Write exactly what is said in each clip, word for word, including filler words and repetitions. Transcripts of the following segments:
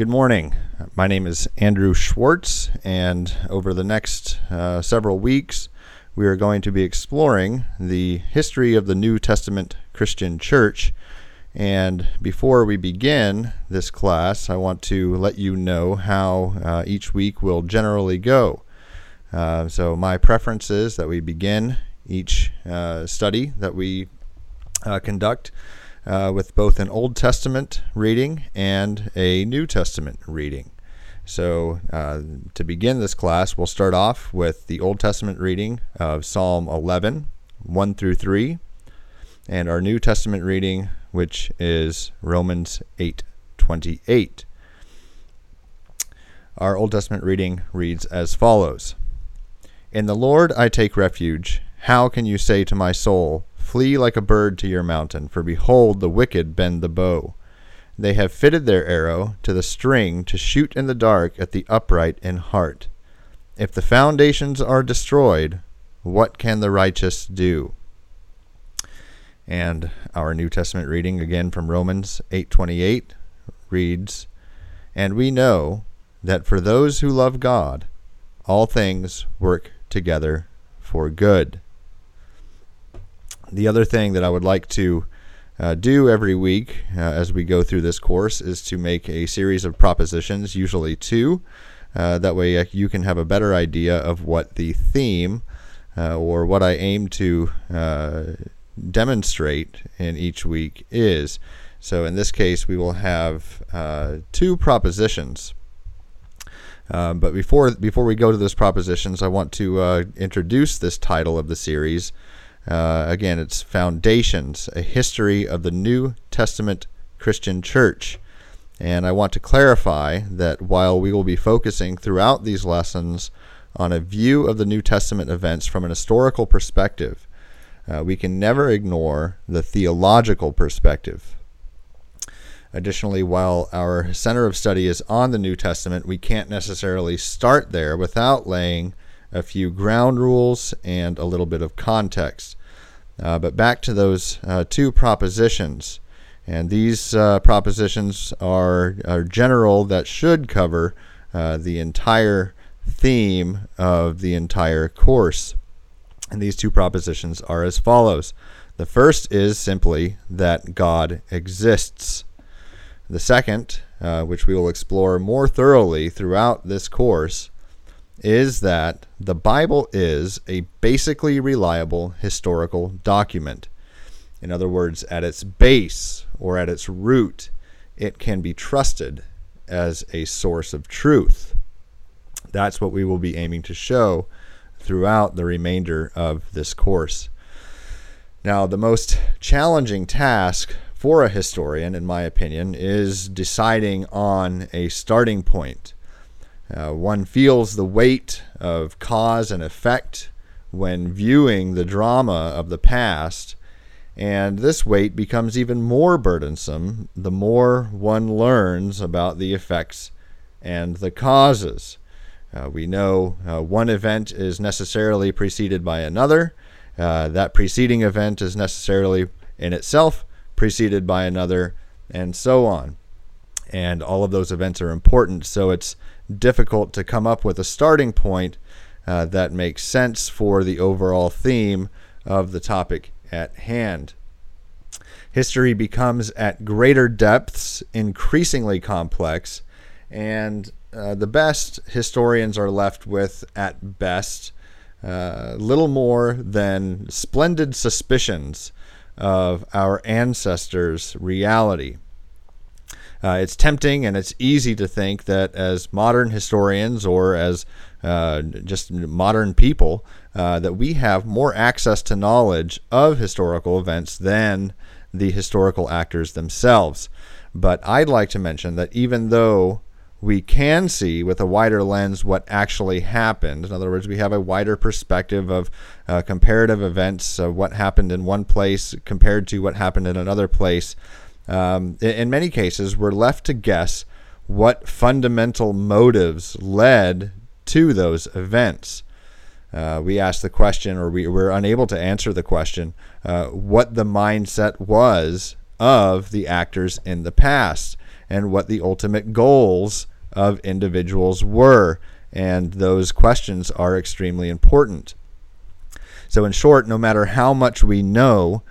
Good morning. My name is Andrew Schwartz, and over the next uh, several weeks, we are going to be exploring the history of the New Testament Christian Church. And before we begin this class, I want to let you know how uh, each week will generally go. Uh, so my preference is that we begin each uh, study that we uh, conduct Uh, with both an Old Testament reading and a New Testament reading. So uh, to begin this class, we'll start off with the Old Testament reading of Psalm eleven, one through three, and our New Testament reading, which is Romans eight, twenty-eight. Our Old Testament reading reads as follows. In the Lord I take refuge. How can you say to my soul, flee like a bird to your mountain, for behold, the wicked bend the bow. They have fitted their arrow to the string to shoot in the dark at the upright in heart. If the foundations are destroyed, what can the righteous do? And our New Testament reading, again from Romans eight twenty-eight, reads, and we know that for those who love God, all things work together for good. The other thing that I would like to uh, do every week uh, as we go through this course is to make a series of propositions, usually two. Uh, that way you can have a better idea of what the theme uh, or what I aim to uh, demonstrate in each week is. So in this case, we will have uh, two propositions. Uh, but before, before we go to those propositions, I want to uh, introduce this title of the series. Uh, again, it's Foundations, a History of the New Testament Christian Church. And I want to clarify that while we will be focusing throughout these lessons on a view of the New Testament events from an historical perspective, uh, we can never ignore the theological perspective. Additionally, while our center of study is on the New Testament, we can't necessarily start there without laying a few ground rules, and a little bit of context. Uh, but back to those uh, two propositions. And these uh, propositions are, are general that should cover uh, the entire theme of the entire course. And these two propositions are as follows. The first is simply that God exists. The second, uh, which we will explore more thoroughly throughout this course, is that the Bible is a basically reliable historical document. In other words, at its base or at its root, it can be trusted as a source of truth. That's what we will be aiming to show throughout the remainder of this course. Now, the most challenging task for a historian, in my opinion, is deciding on a starting point. Uh, one feels the weight of cause and effect when viewing the drama of the past, and this weight becomes even more burdensome the more one learns about the effects and the causes. Uh, we know uh, one event is necessarily preceded by another. Uh, that preceding event is necessarily in itself preceded by another, and so on. And all of those events are important, so it's difficult to come up with a starting point uh, that makes sense for the overall theme of the topic at hand. History becomes at greater depths increasingly complex, and uh, the best historians are left with, at best, uh, little more than splendid suspicions of our ancestors' reality. Uh, it's tempting and it's easy to think that as modern historians or as uh, just modern people, uh, that we have more access to knowledge of historical events than the historical actors themselves. But I'd like to mention that even though we can see with a wider lens what actually happened, in other words, we have a wider perspective of uh, comparative events, uh, what happened in one place compared to what happened in another place, Um, in many cases, we're left to guess what fundamental motives led to those events. Uh, we ask the question, or we were unable to answer the question, uh, what the mindset was of the actors in the past. and what the ultimate goals of individuals were. And those questions are extremely important. So in short, no matter how much we know,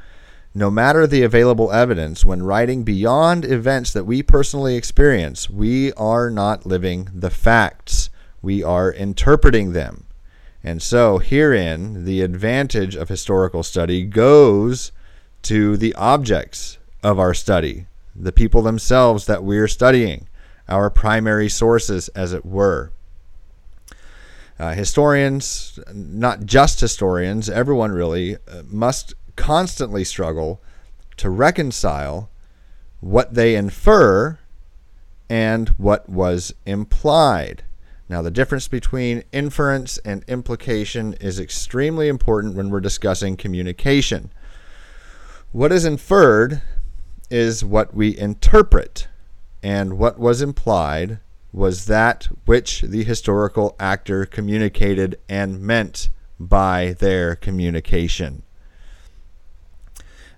no matter the available evidence, when writing beyond events that we personally experience, we are not living the facts. We are interpreting them. And so herein, the advantage of historical study goes to the objects of our study, the people themselves that we're studying, our primary sources, as it were. Uh, historians, not just historians, everyone really, uh, must constantly struggle to reconcile what they infer and what was implied. Now, the difference between inference and implication is extremely important when we're discussing communication. What is inferred is what we interpret, and what was implied was that which the historical actor communicated and meant by their communication.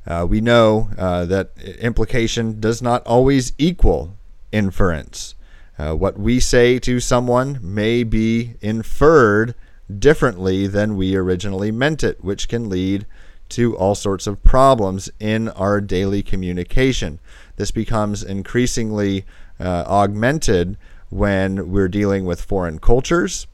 Uh, we know uh, that implication does not always equal inference. Uh, what we say to someone may be inferred differently than we originally meant it, which can lead to all sorts of problems in our daily communication. This becomes increasingly uh, augmented when we're dealing with foreign cultures,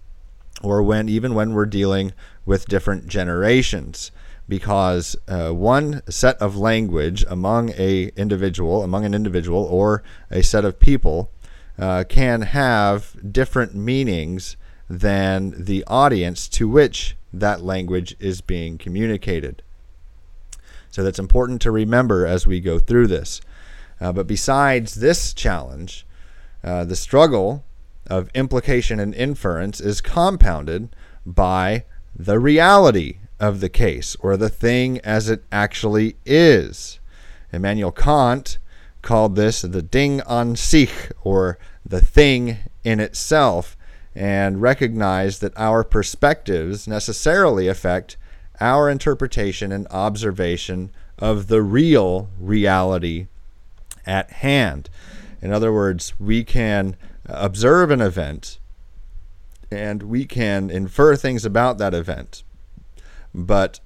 or when even when we're dealing with different generations. Because uh, one set of language among a individual, among an individual or a set of people uh, can have different meanings than the audience to which that language is being communicated. So that's important to remember as we go through this. Uh, but besides this challenge, uh, the struggle of implication and inference is compounded by the reality of the case, or the thing as it actually is. Immanuel Kant called this the Ding an sich, or the thing in itself, and recognized that our perspectives necessarily affect our interpretation and observation of the real reality at hand. In other words, we can observe an event and we can infer things about that event. But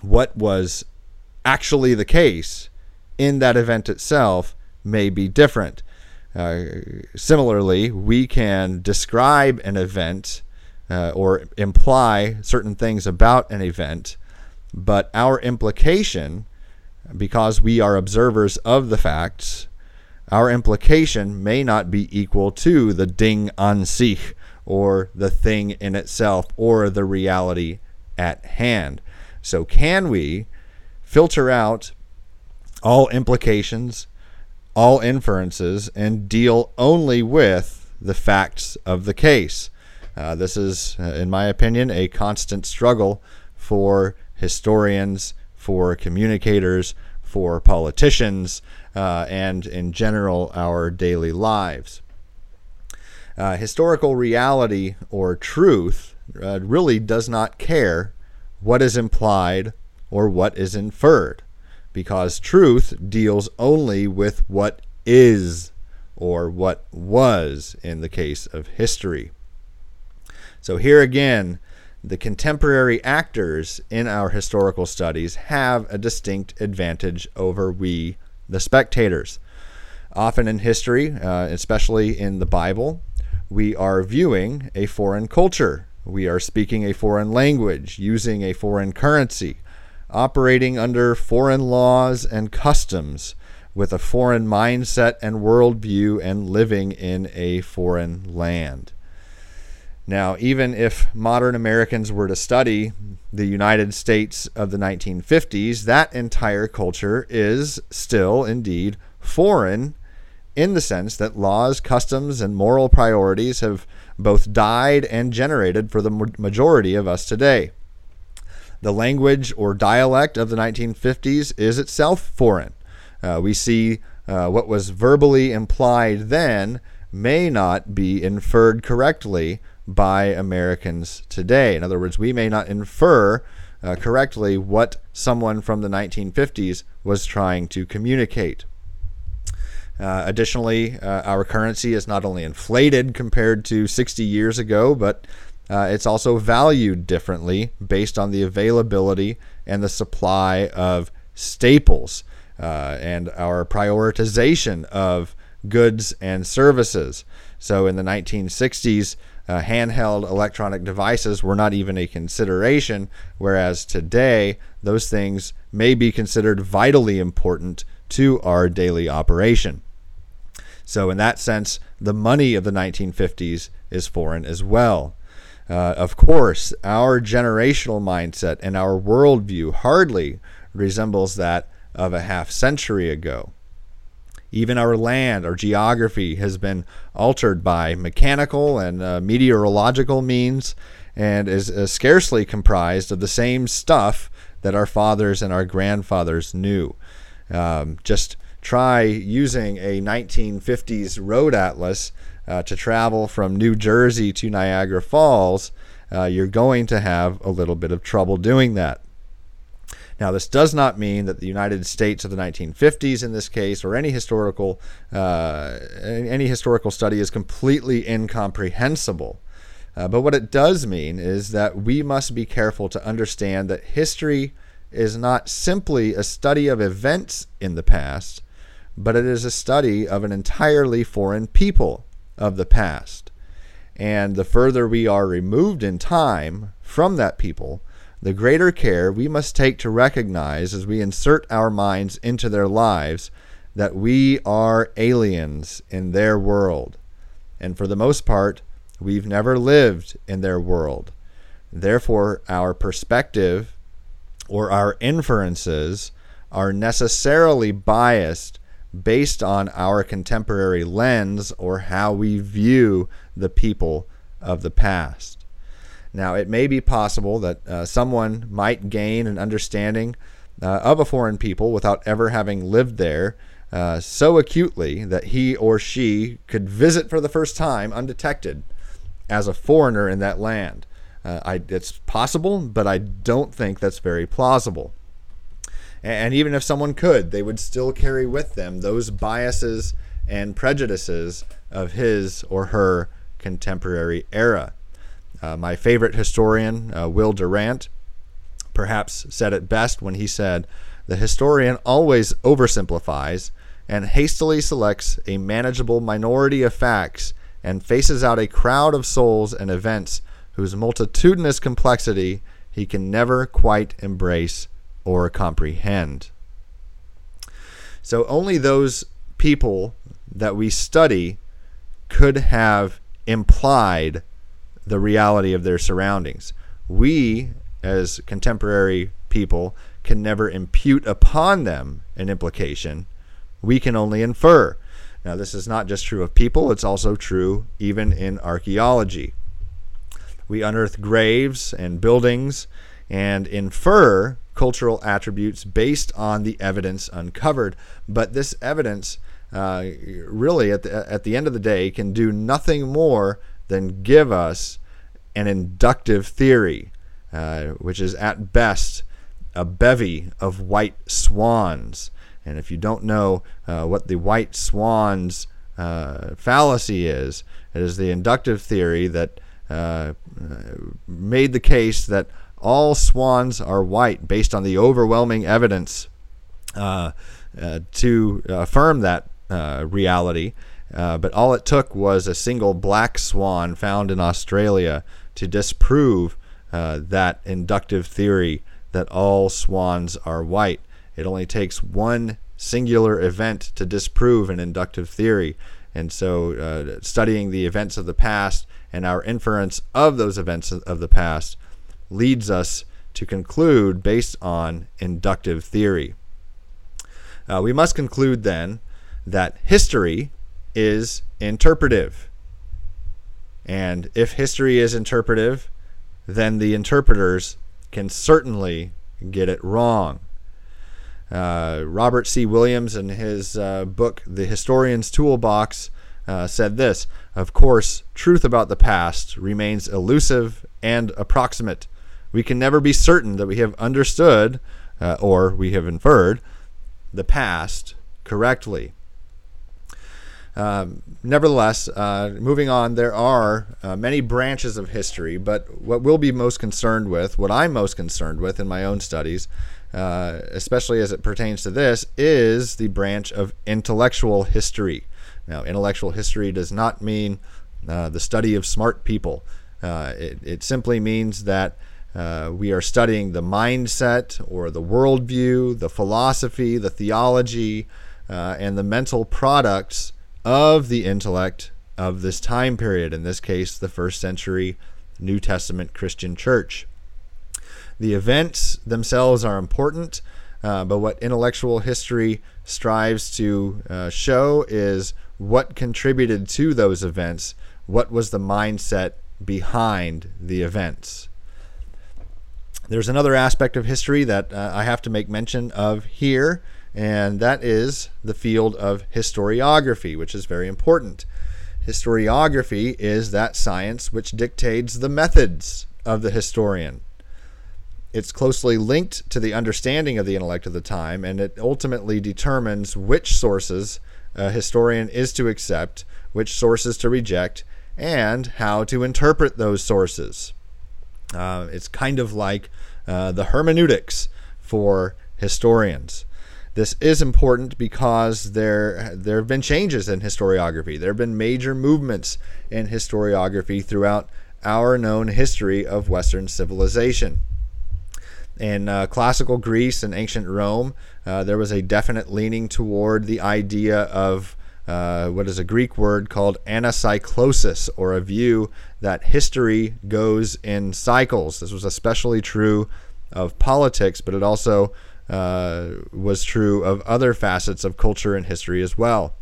what was actually the case in that event itself may be different. Uh, similarly, we can describe an event uh, or imply certain things about an event, but our implication, because we are observers of the facts, our implication may not be equal to the Ding an sich, or the thing in itself, or the reality at hand. So can we filter out all implications, all inferences, and deal only with the facts of the case? Uh, this is, uh, in my opinion, a constant struggle for historians, for communicators, for politicians, uh, and in general, our daily lives. Uh, historical reality or truth Uh, really does not care what is implied or what is inferred, because truth deals only with what is or what was in the case of history. So here again, the contemporary actors in our historical studies have a distinct advantage over we, the spectators. Often in history, uh, especially in the Bible, we are viewing a foreign culture. We are speaking a foreign language, using a foreign currency, operating under foreign laws and customs, with a foreign mindset and worldview, and living in a foreign land. Now, even if modern Americans were to study the United States of the nineteen fifties, that entire culture is still indeed foreign, in the sense that laws, customs, and moral priorities have both died and generated for the majority of us today. The language or dialect of the nineteen fifties is itself foreign. Uh, we see uh, what was verbally implied then may not be inferred correctly by Americans today. In other words, we may not infer uh, correctly what someone from the nineteen fifties was trying to communicate. Uh, additionally, uh, our currency is not only inflated compared to sixty years ago, but uh, it's also valued differently based on the availability and the supply of staples uh, and our prioritization of goods and services. So in the nineteen sixties, uh, handheld electronic devices were not even a consideration, whereas today those things may be considered vitally important to our daily operation. So in that sense, the money of the nineteen fifties is foreign as well. Uh, of course, our generational mindset and our worldview hardly resembles that of a half century ago. Even our land, our geography, has been altered by mechanical and uh, meteorological means, and is uh, scarcely comprised of the same stuff that our fathers and our grandfathers knew. Um, just try using a nineteen fifties road atlas uh, to travel from New Jersey to Niagara Falls. Uh, you're going to have a little bit of trouble doing that. Now, this does not mean that the United States of the nineteen fifties, in this case, or any historical uh, any historical study, is completely incomprehensible. Uh, but what it does mean is that we must be careful to understand that history is not simply a study of events in the past, but it is a study of an entirely foreign people of the past. And the further we are removed in time from that people, the greater care we must take to recognize, as we insert our minds into their lives, that we are aliens in their world. And for the most part, we've never lived in their world. Therefore, our perspective or our inferences are necessarily biased based on our contemporary lens, or how we view the people of the past. Now, it may be possible that uh, someone might gain an understanding uh, of a foreign people without ever having lived there uh, so acutely that he or she could visit for the first time undetected as a foreigner in that land. Uh, I, it's possible, but I don't think that's very plausible. And, and even if someone could, they would still carry with them those biases and prejudices of his or her contemporary era. Uh, my favorite historian, uh, Will Durant, perhaps said it best when he said, "The historian always oversimplifies and hastily selects a manageable minority of facts and faces out a crowd of souls and events whose multitudinous complexity he can never quite embrace or comprehend." So only those people that we study could have implied the reality of their surroundings. We, as contemporary people, can never impute upon them an implication. We can only infer. Now, this is not just true of people, it's also true even in archaeology. We unearth graves and buildings and infer cultural attributes based on the evidence uncovered. But this evidence, uh, really, at the, at the end of the day, can do nothing more than give us an inductive theory, uh, which is at best a bevy of white swans. And if you don't know uh, what the white swans uh, fallacy is, it is the inductive theory that Uh, made the case that all swans are white based on the overwhelming evidence uh, uh, to affirm that uh, reality. Uh, but all it took was a single black swan found in Australia to disprove uh, that inductive theory that all swans are white. It only takes one singular event to disprove an inductive theory. And so uh, studying the events of the past and our inference of those events of the past leads us to conclude based on inductive theory. Uh, we must conclude then that history is interpretive. And if history is interpretive, then the interpreters can certainly get it wrong. Uh, Robert C. Williams, in his uh, book, The Historian's Toolbox, Uh, said this: "Of course, truth about the past remains elusive and approximate. We can never be certain that we have understood, uh, or we have inferred, the past correctly." Uh, nevertheless, uh, moving on, there are uh, many branches of history, but what we'll be most concerned with, what I'm most concerned with in my own studies, uh, especially as it pertains to this, is the branch of intellectual history. Now, intellectual history does not mean uh, the study of smart people. Uh, it, it simply means that uh, we are studying the mindset or the worldview, the philosophy, the theology, uh, and the mental products of the intellect of this time period, in this case, the first century New Testament Christian Church. The events themselves are important, uh, but what intellectual history strives to uh, show is what contributed to those events, what was the mindset behind the events. There's another aspect of history that uh, I have to make mention of here, and that is the field of historiography, which is very important. Historiography is that science which dictates the methods of the historian. It's closely linked to the understanding of the intellect of the time, and it ultimately determines which sources a historian is to accept, which sources to reject, and how to interpret those sources. Uh, it's kind of like uh, the hermeneutics for historians. This is important because there, there have been changes in historiography. There have been major movements in historiography throughout our known history of Western civilization. In uh, classical Greece and ancient Rome, uh, there was a definite leaning toward the idea of uh, what is a Greek word called anacyclosis, or a view that history goes in cycles. This was especially true of politics, but it also Uh, was true of other facets of culture and history as well.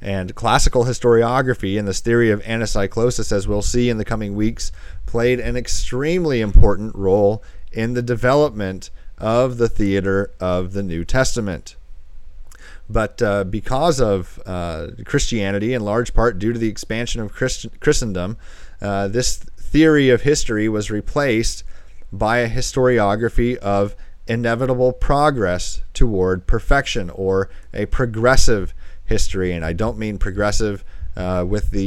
And classical historiography and this theory of anacyclosis, as we'll see in the coming weeks, played an extremely important role in the development of the theater of the New Testament. But uh, because of uh, Christianity, in large part due to the expansion of Christ- Christendom, uh, this theory of history was replaced by a historiography of inevitable progress toward perfection, or a progressive history. And I don't mean progressive uh, with the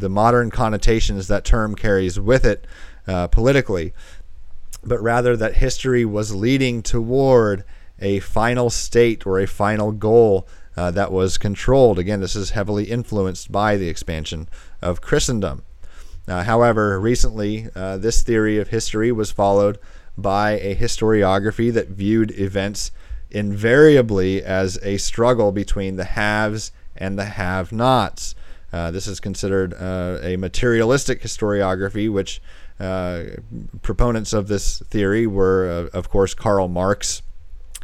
the modern connotations that term carries with it uh, politically, but rather that history was leading toward a final state or a final goal uh, that was controlled. Again, this is heavily influenced by the expansion of Christendom. Uh, however, recently uh, this theory of history was followed by a historiography that viewed events invariably as a struggle between the haves and the have-nots. Uh, this is considered uh, a materialistic historiography, which uh, proponents of this theory were, uh, of course, Karl Marx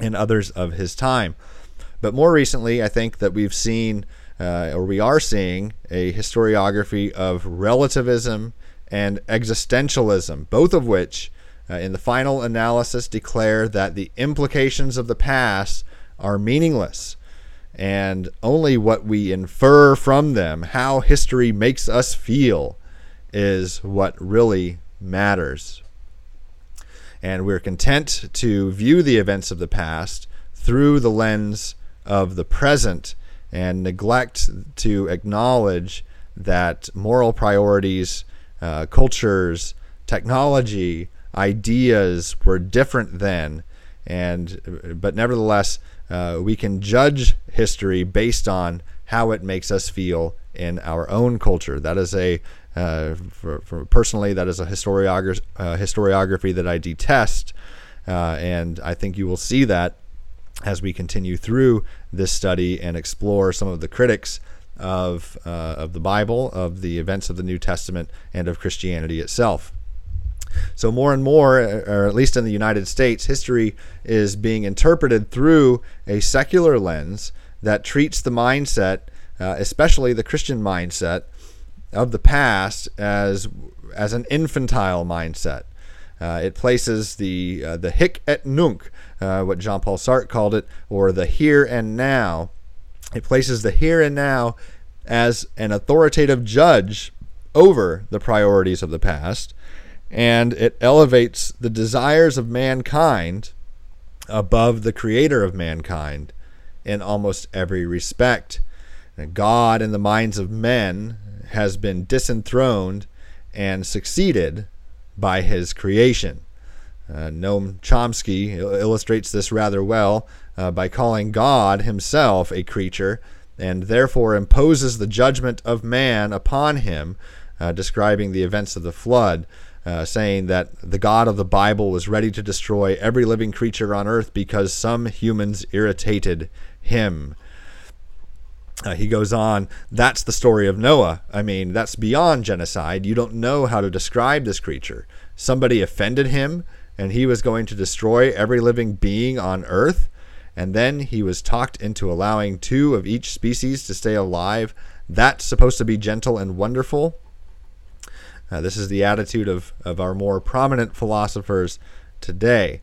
and others of his time. But more recently, I think that we've seen, uh, or we are seeing, a historiography of relativism and existentialism, both of which, Uh, in the final analysis, declare that the implications of the past are meaningless, and only what we infer from them, how history makes us feel, is what really matters. And we're content to view the events of the past through the lens of the present and neglect to acknowledge that moral priorities, uh, cultures, technology, ideas were different then, and but nevertheless, uh, we can judge history based on how it makes us feel in our own culture. That is a, uh, for, for personally, that is a historiography, uh, historiography that I detest, uh, and I think you will see that as we continue through this study and explore some of the critics of uh, of the Bible, of the events of the New Testament, and of Christianity itself. So more and more, or at least in the United States, history is being interpreted through a secular lens that treats the mindset, uh, especially the Christian mindset, of the past as as an infantile mindset. Uh, it places the uh, the hic et nunc, uh, what Jean-Paul Sartre called it, or the here and now. It places the here and now as an authoritative judge over the priorities of the past, and it elevates the desires of mankind above the creator of mankind in almost every respect. God in the minds of men has been disenthroned and succeeded by his creation. Uh, Noam Chomsky illustrates this rather well uh, by calling God himself a creature and therefore imposes the judgment of man upon him, uh, describing the events of the flood, uh, saying that the God of the Bible was ready to destroy every living creature on earth because some humans irritated him. Uh, he goes on, that's the story of Noah. I mean, that's beyond genocide. You don't know how to describe this creature. Somebody offended him, and he was going to destroy every living being on earth. And then he was talked into allowing two of each species to stay alive. That's supposed to be gentle and wonderful. Uh, this is the attitude of, of our more prominent philosophers today.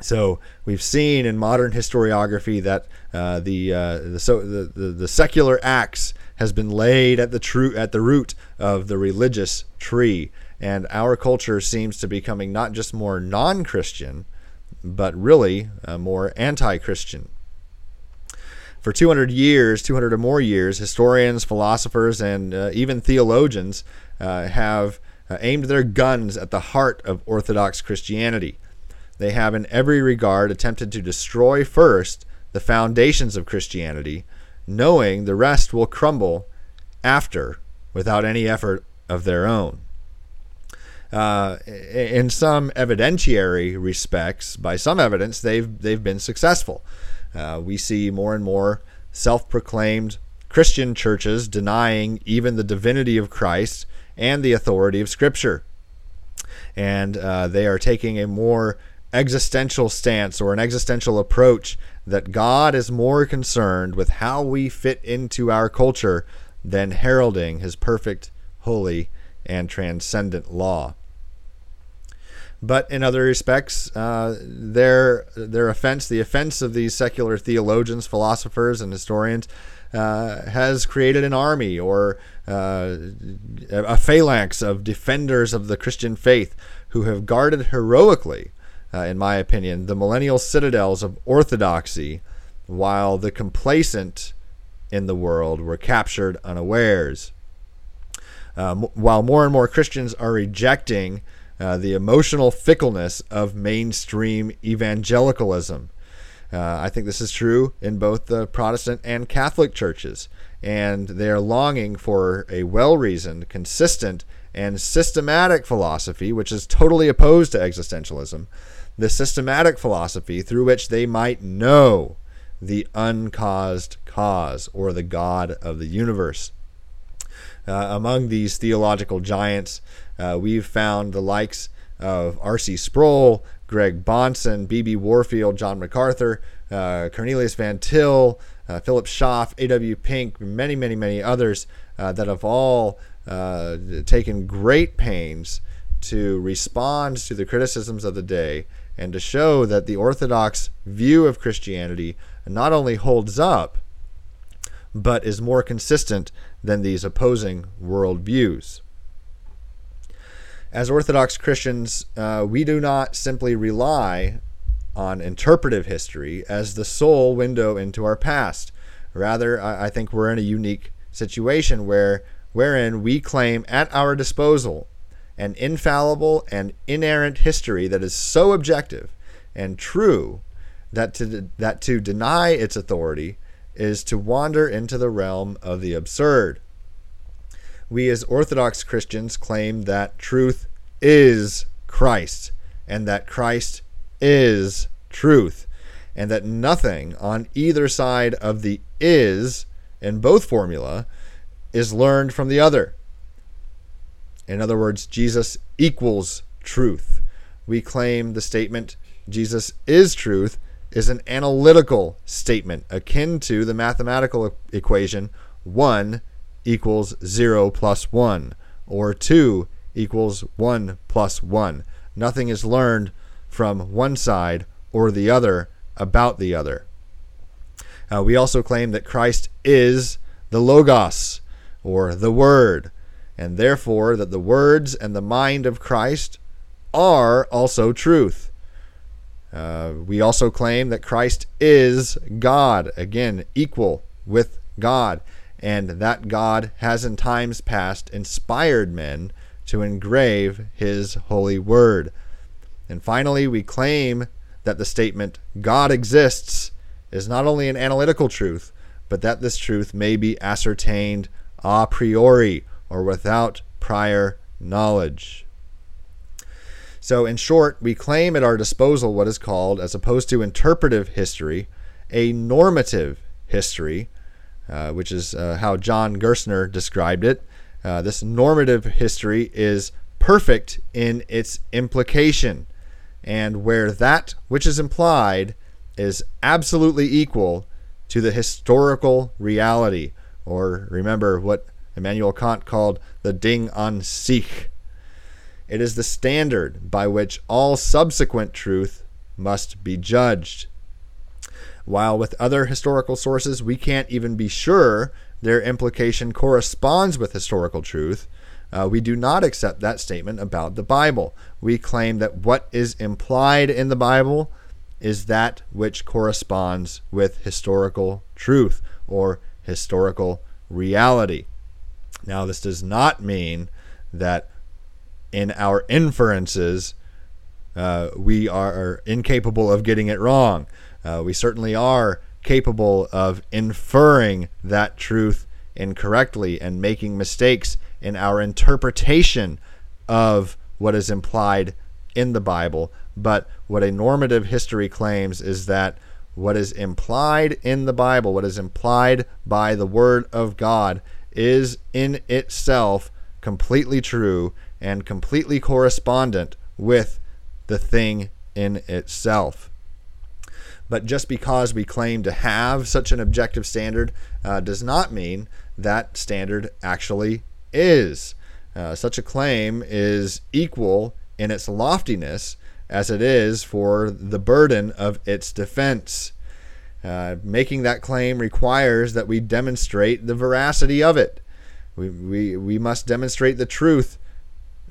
So we've seen in modern historiography that uh, the, uh, the, so, the the the secular axe has been laid at the true at the root of the religious tree, and our culture seems to be becoming not just more non-Christian, but really uh, more anti-Christian. For two hundred years, two hundred or more years, historians, philosophers, and uh, even theologians uh, have uh, aimed their guns at the heart of Orthodox Christianity. They have in every regard attempted to destroy first the foundations of Christianity, knowing the rest will crumble after without any effort of their own. Uh, in some evidentiary respects, by some evidence, they've they've been successful. Uh, we see more and more self-proclaimed Christian churches denying even the divinity of Christ and the authority of Scripture. And uh, they are taking a more existential stance or an existential approach that God is more concerned with how we fit into our culture than heralding his perfect, holy, and transcendent law. But in other respects, uh, their their offense, the offense of these secular theologians, philosophers, and historians uh, has created an army or uh, a phalanx of defenders of the Christian faith who have guarded heroically, Uh, in my opinion, the millennial citadels of orthodoxy, while the complacent in the world were captured unawares. Uh, m- while more and more Christians are rejecting uh, the emotional fickleness of mainstream evangelicalism. Uh, I think this is true in both the Protestant and Catholic churches, and they are longing for a well-reasoned, consistent, and systematic philosophy, which is totally opposed to existentialism. The systematic philosophy through which they might know the uncaused cause or the God of the universe. Uh, among these theological giants, uh, we've found the likes of R C Sproul, Greg Bahnsen, B B Warfield, John MacArthur, uh, Cornelius Van Til, uh, Philip Schaff, A W Pink, many, many, many others uh, that have all uh, taken great pains to respond to the criticisms of the day and to show that the Orthodox view of Christianity not only holds up, but is more consistent than these opposing worldviews. As Orthodox Christians, uh, we do not simply rely on interpretive history as the sole window into our past. Rather, I, I think we're in a unique situation where wherein we claim at our disposal an infallible and inerrant history that is so objective and true that to that to deny its authority is to wander into the realm of the absurd. We as Orthodox Christians claim that truth is Christ, and that Christ is truth, and that nothing on either side of the is in both formula is learned from the other. In other words, Jesus equals truth. We claim the statement, Jesus is truth, is an analytical statement akin to the mathematical equation one equals zero plus one, or two equals one plus one. Nothing is learned from one side or the other about the other. Uh, we also claim that Christ is the Logos, or the Word, and therefore that the words and the mind of Christ are also truth. Uh, we also claim that Christ is God, again, equal with God, and that God has in times past inspired men to engrave his holy word. And finally, we claim that the statement, God exists, is not only an analytical truth, but that this truth may be ascertained a priori, or without prior knowledge. So in short, we claim at our disposal what is called, as opposed to interpretive history, a normative history, uh, which is uh, how John Gerstner described it. Uh, this normative history is perfect in its implication, and where that which is implied is absolutely equal to the historical reality, or remember what Immanuel Kant called the Ding an sich. It is the standard by which all subsequent truth must be judged. While with other historical sources we can't even be sure their implication corresponds with historical truth, uh, we do not accept that statement about the Bible. We claim that what is implied in the Bible is that which corresponds with historical truth or historical reality. Now, this does not mean that in our inferences, uh, we are incapable of getting it wrong. Uh, we certainly are capable of inferring that truth incorrectly and making mistakes in our interpretation of what is implied in the Bible. But what a normative history claims is that what is implied in the Bible, what is implied by the Word of God, is in itself completely true and completely correspondent with the thing in itself. But just because we claim to have such an objective standard uh, does not mean that standard actually is. Uh, such a claim is equal in its loftiness as it is for the burden of its defense. Uh, making that claim requires that we demonstrate the veracity of it. We, we, we must demonstrate the truth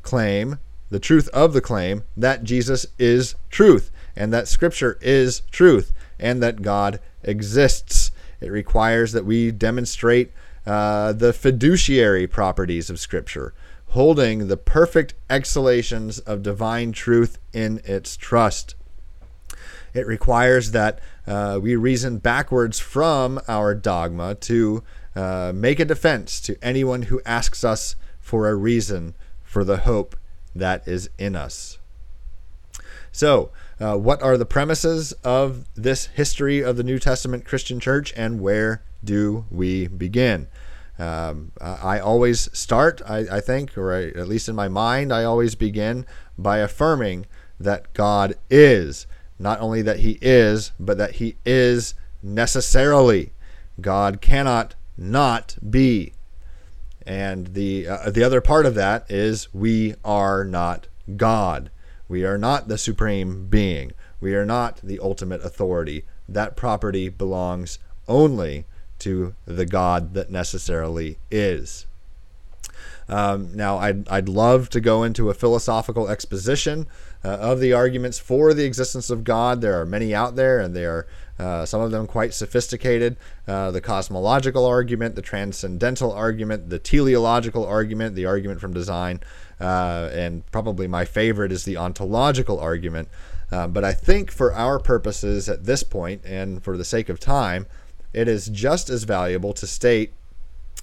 claim, the truth of the claim that Jesus is truth and that Scripture is truth and that God exists. It requires that we demonstrate uh, the fiduciary properties of Scripture, holding the perfect exhalations of divine truth in its trust. It requires that uh, we reason backwards from our dogma to uh, make a defense to anyone who asks us for a reason for the hope that is in us. So, uh, what are the premises of this history of the New Testament Christian Church, and where do we begin? Um, I always start, I, I think, or I, at least in my mind, I always begin by affirming that God is. Not only that he is, but that he is necessarily. God cannot not be. And the uh, the other part of that is we are not God. We are not the supreme being. We are not the ultimate authority. That property belongs only to the God that necessarily is. Um, now, I'd, I'd love to go into a philosophical exposition uh, of the arguments for the existence of God. There are many out there, and they are uh, some of them quite sophisticated. Uh, the cosmological argument, the transcendental argument, the teleological argument, the argument from design, uh, and probably my favorite is the ontological argument. Uh, but I think for our purposes at this point, and for the sake of time, it is just as valuable to state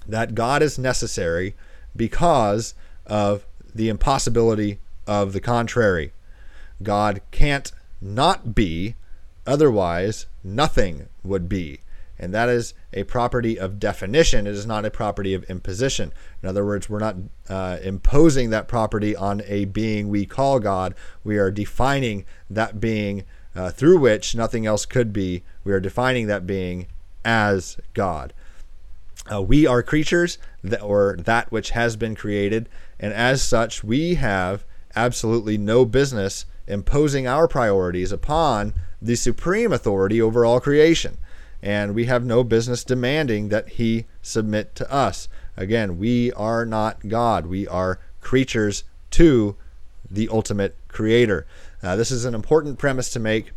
that God is necessary because of the impossibility of the contrary. God can't not be, otherwise nothing would be. And that is a property of definition. It is not a property of imposition. In other words, we're not uh, imposing that property on a being we call God. We are defining that being uh, through which nothing else could be. We are defining that being as God. Uh, we are creatures that, or that which has been created, and as such, we have absolutely no business imposing our priorities upon the supreme authority over all creation, and we have no business demanding that he submit to us. Again, we are not God. We are creatures to the ultimate creator. Uh, this is an important premise to make,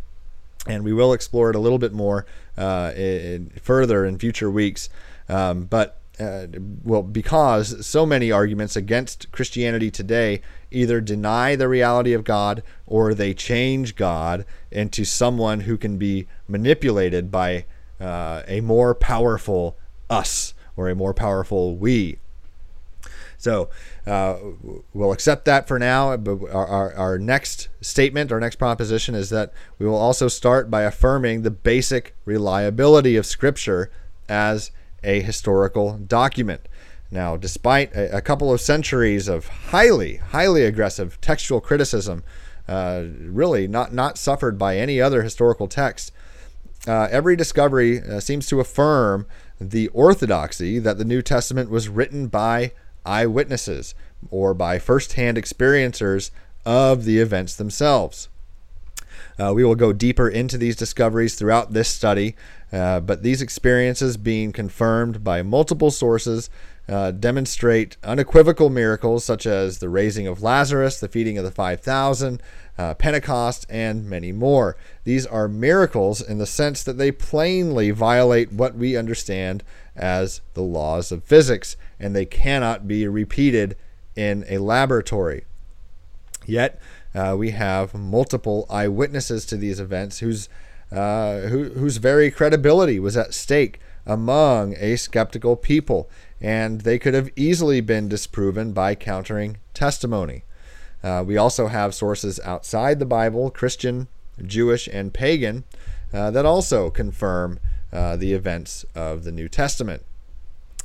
and we will explore it a little bit more uh, in, further in future weeks. Um, but, uh, well, because so many arguments against Christianity today either deny the reality of God or they change God into someone who can be manipulated by uh, a more powerful us or a more powerful we. So uh, we'll accept that for now. But our, our, our next statement, our next proposition is that we will also start by affirming the basic reliability of Scripture as a historical document. Now, despite a, a couple of centuries of highly, highly aggressive textual criticism, uh, really not, not suffered by any other historical text, uh, every discovery uh, seems to affirm the orthodoxy that the New Testament was written by eyewitnesses or by first-hand experiencers of the events themselves. Uh, we will go deeper into these discoveries throughout this study, uh, but these experiences being confirmed by multiple sources uh, demonstrate unequivocal miracles such as the raising of Lazarus, the feeding of the five thousand, uh, Pentecost, and many more. These are miracles in the sense that they plainly violate what we understand as the laws of physics, and they cannot be repeated in a laboratory. Yet, Uh, we have multiple eyewitnesses to these events whose uh, who, whose very credibility was at stake among a skeptical people, and they could have easily been disproven by countering testimony. Uh, we also have sources outside the Bible, Christian, Jewish, and pagan, uh, that also confirm uh, the events of the New Testament.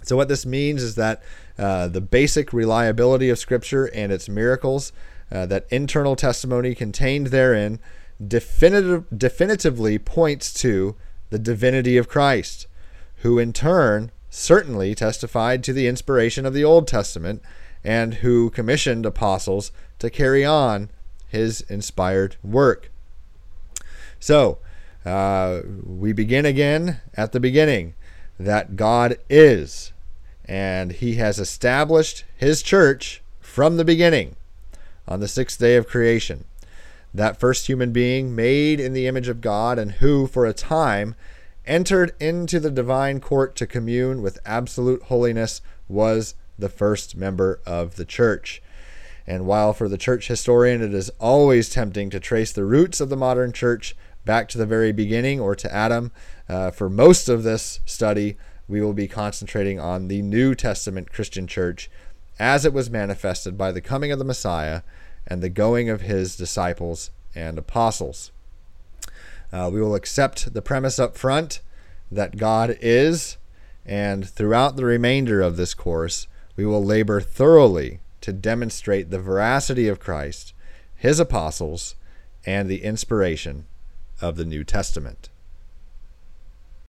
So what this means is that uh, the basic reliability of Scripture and its miracles, Uh, that internal testimony contained therein definitive, definitively points to the divinity of Christ, who in turn certainly testified to the inspiration of the Old Testament and who commissioned apostles to carry on his inspired work. So, uh, we begin again at the beginning, that God is, and he has established his church from the beginning, on the sixth day of creation. That first human being made in the image of God and who, for a time, entered into the divine court to commune with absolute holiness was the first member of the church. And while for the church historian it is always tempting to trace the roots of the modern church back to the very beginning or to Adam, uh, for most of this study we will be concentrating on the New Testament Christian church as it was manifested by the coming of the Messiah and the going of his disciples and apostles. Uh, we will accept the premise up front that God is, and throughout the remainder of this course, we will labor thoroughly to demonstrate the veracity of Christ, his apostles, and the inspiration of the New Testament.